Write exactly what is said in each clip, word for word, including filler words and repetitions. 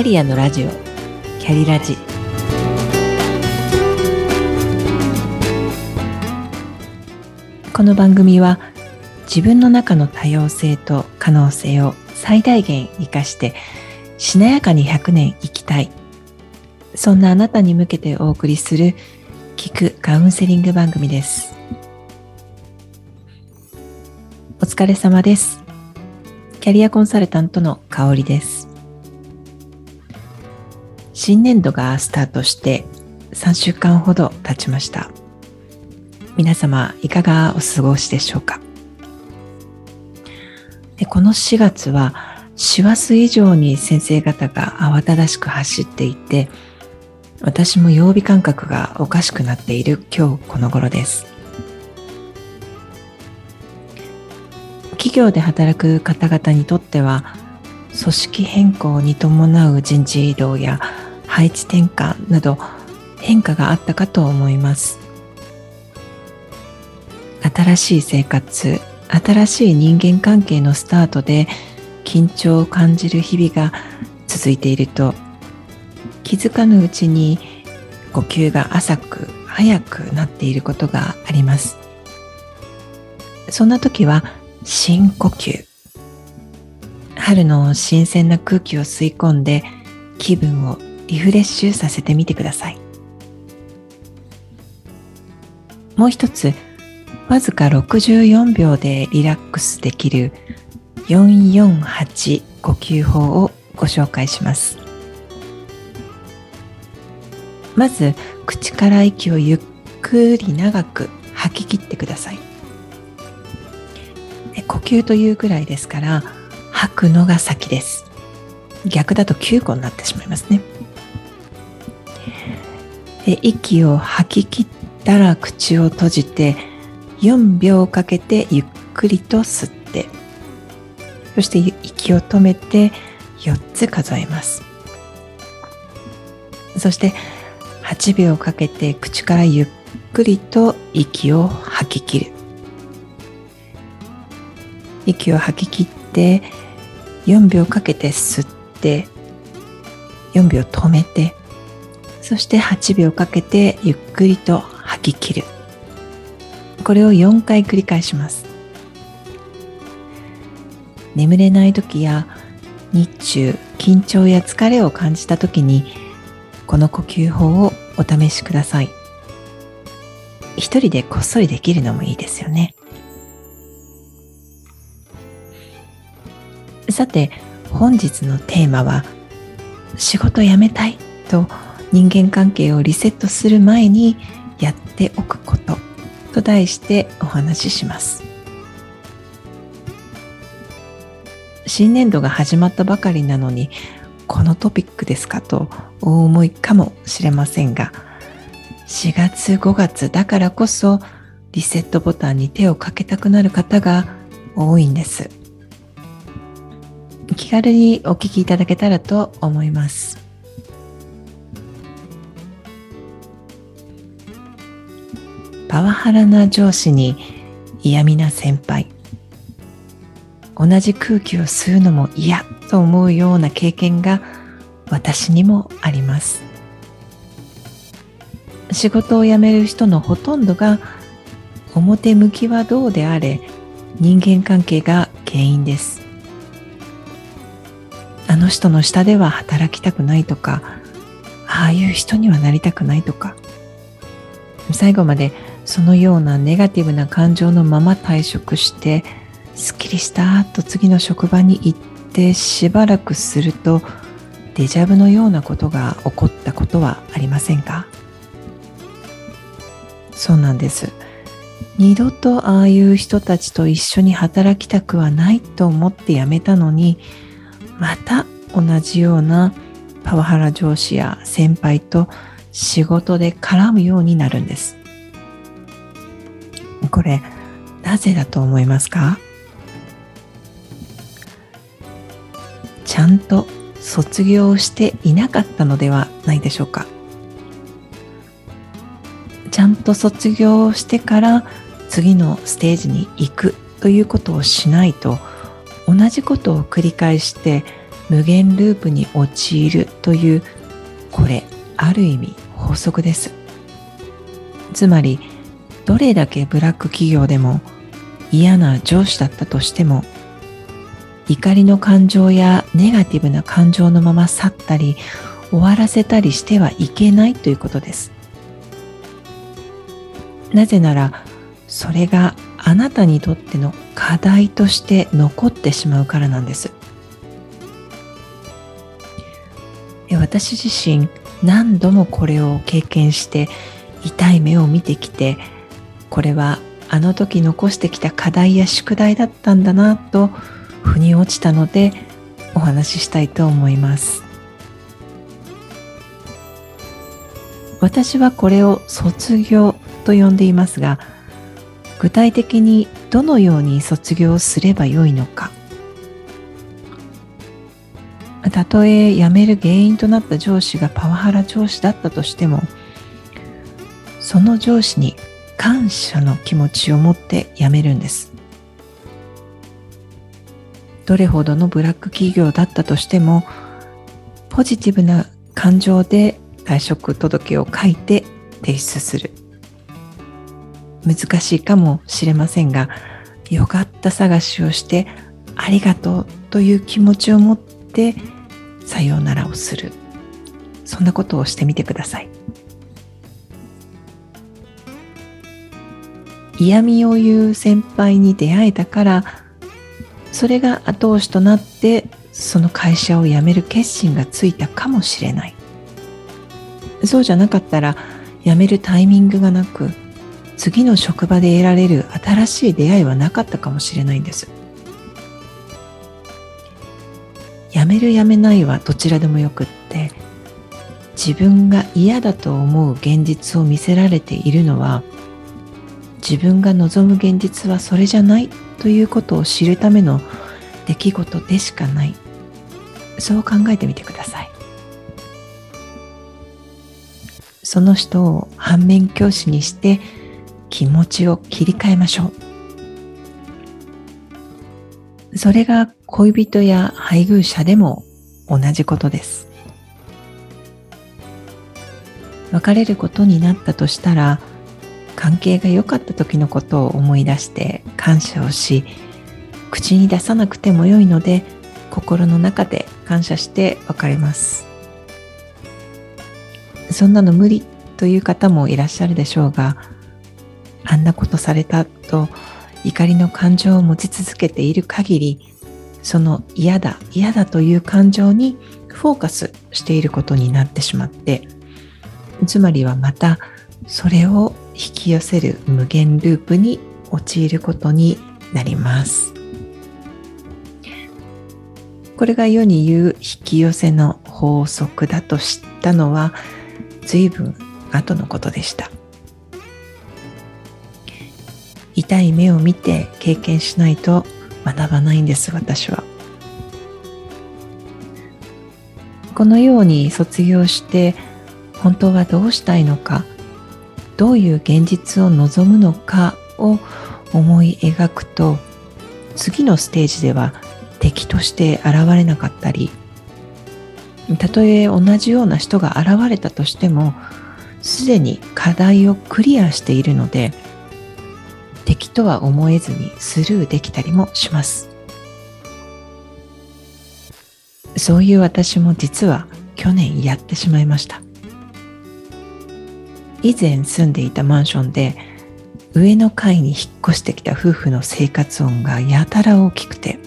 ャリアのラジオ、キャリラジ。この番組は自分の中の多様性と可能性を最大限生かしてしなやかにひゃくねん生きたい、そんなあなたに向けてお送りする聞くカウンセリング番組です。お疲れ様です。キャリアコンサルタントの香織です。新年度がスタートしてさんしゅうかんほど経ちました。皆様いかがお過ごしでしょうか。でこのしがつは師走以上に先生方が慌ただしく走っていて、私も曜日感覚がおかしくなっている今日この頃です。企業で働く方々にとっては、組織変更に伴う人事異動や配置転換など変化があったかと思います。新しい生活、新しい人間関係のスタートで緊張を感じる日々が続いていると、気づかぬうちに呼吸が浅く早くなっていることがあります。そんな時は深呼吸。春の新鮮な空気を吸い込んで気分をリフレッシュさせてみてください。もう一つ、わずかろくじゅうよんびょうでリラックスできるよんよんはち呼吸法をご紹介します。まず口から息をゆっくり長く吐き切ってください。呼吸というぐらいですから吐くのが先です。逆だときゅうこになってしまいますね。で息を吐き切ったら口を閉じてよんびょうかけてゆっくりと吸って、そして息を止めてよっつ数えます。そしてはちびょうかけて口からゆっくりと息を吐き切る。息を吐き切ってよんびょうかけて吸って、よんびょう止めて、そしてはちびょうかけてゆっくりと吐き切る。これをよんかい繰り返します。眠れない時や日中緊張や疲れを感じた時にこの呼吸法をお試しください。一人でこっそりできるのもいいですよね。さて本日のテーマは、仕事辞めたいと人間関係をリセットする前にやっておくことと題してお話しします。新年度が始まったばかりなのにこのトピックですかとお思いかもしれませんが、しがつごがつだからこそリセットボタンに手をかけたくなる方が多いんです。気軽にお聞きいただけたらと思います。パワハラな上司に嫌味な先輩、同じ空気を吸うのも嫌と思うような経験が私にもあります。仕事を辞める人のほとんどが、表向きはどうであれ人間関係が原因です。あの人の下では働きたくないとか、ああいう人にはなりたくないとか、最後までそのようなネガティブな感情のまま退職してすっきりしたと次の職場に行ってしばらくすると、デジャブのようなことが起こったことはありませんか？そうなんです。二度とああいう人たちと一緒に働きたくはないと思って辞めたのに、また同じようなパワハラ上司や先輩と仕事で絡むようになるんです。これなぜだと思いますか？ちゃんと卒業していなかったのではないでしょうか。ちゃんと卒業してから次のステージに行くということをしないと、同じことを繰り返して無限ループに陥るという、これある意味法則です。つまりどれだけブラック企業でも嫌な上司だったとしても、怒りの感情やネガティブな感情のまま去ったり終わらせたりしてはいけないということです。なぜならそれがあなたにとっての課題として残ってしまうからなんです。私自身何度もこれを経験して痛い目を見てきて、これはあの時残してきた課題や宿題だったんだなと腑に落ちたのでお話ししたいと思います。私はこれを卒業と呼んでいますが、具体的にどのように卒業すればよいのか。たとえ辞める原因となった上司がパワハラ上司だったとしても、その上司に感謝の気持ちを持って辞めるんです。どれほどのブラック企業だったとしても、ポジティブな感情で退職届を書いて提出する。難しいかもしれませんが、よかった探しをしてありがとうという気持ちを持ってさようならをする。そんなことをしてみてください。嫌味を言う先輩に出会えたから、それが後押しとなってその会社を辞める決心がついたかもしれない。そうじゃなかったら辞めるタイミングがなく、次の職場で得られる新しい出会いはなかったかもしれないんです。辞める辞めないはどちらでもよくって、自分が嫌だと思う現実を見せられているのは、自分が望む現実はそれじゃないということを知るための出来事でしかない。そう考えてみてください。その人を反面教師にして気持ちを切り替えましょう。それが恋人や配偶者でも同じことです。別れることになったとしたら、関係が良かった時のことを思い出して感謝をし、口に出さなくても良いので心の中で感謝して別れます。そんなの無理という方もいらっしゃるでしょうが、あんなことされたと怒りの感情を持ち続けている限り、その嫌だ嫌だという感情にフォーカスしていることになってしまって、つまりはまたそれを引き寄せる無限ループに陥ることになります。これが世に言う引き寄せの法則だと知ったのは随分後のことでした。痛い目を見て経験しないと学ばないんです、私は。このように卒業して本当はどうしたいのか、どういう現実を望むのかを思い描くと、次のステージでは敵として現れなかったり、たとえ同じような人が現れたとしても、すでに課題をクリアしているので、敵とは思えずにスルーできたりもします。そういう私も実は去年やってしまいました。以前住んでいたマンションで、上の階に引っ越してきた夫婦の生活音がやたら大きくて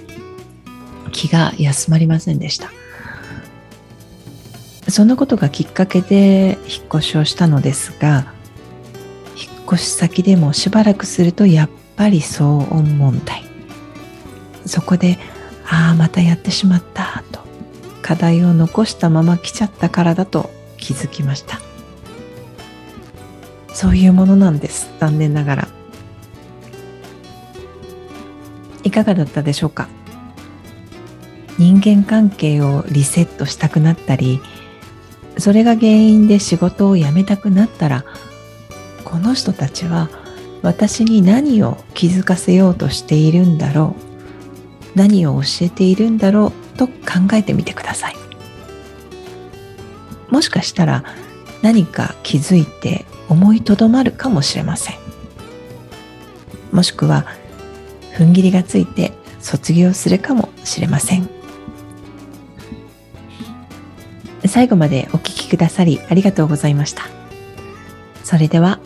気が休まりませんでした。そのことがきっかけで引っ越しをしたのですが、引っ越し先でもしばらくするとやっぱり騒音問題。そこで、ああまたやってしまったと、課題を残したまま来ちゃったからだと気づきました。そういうものなんです、残念ながら。いかがだったでしょうか。人間関係をリセットしたくなったり、それが原因で仕事を辞めたくなったら、この人たちは私に何を気づかせようとしているんだろ何を教えているんだろうと考えてみてください。もしかしたら何か気づいて思いとどまるかもしれません。もしくは踏ん切りがついて卒業するかもしれません。最後までお聞きくださりありがとうございました。それでは。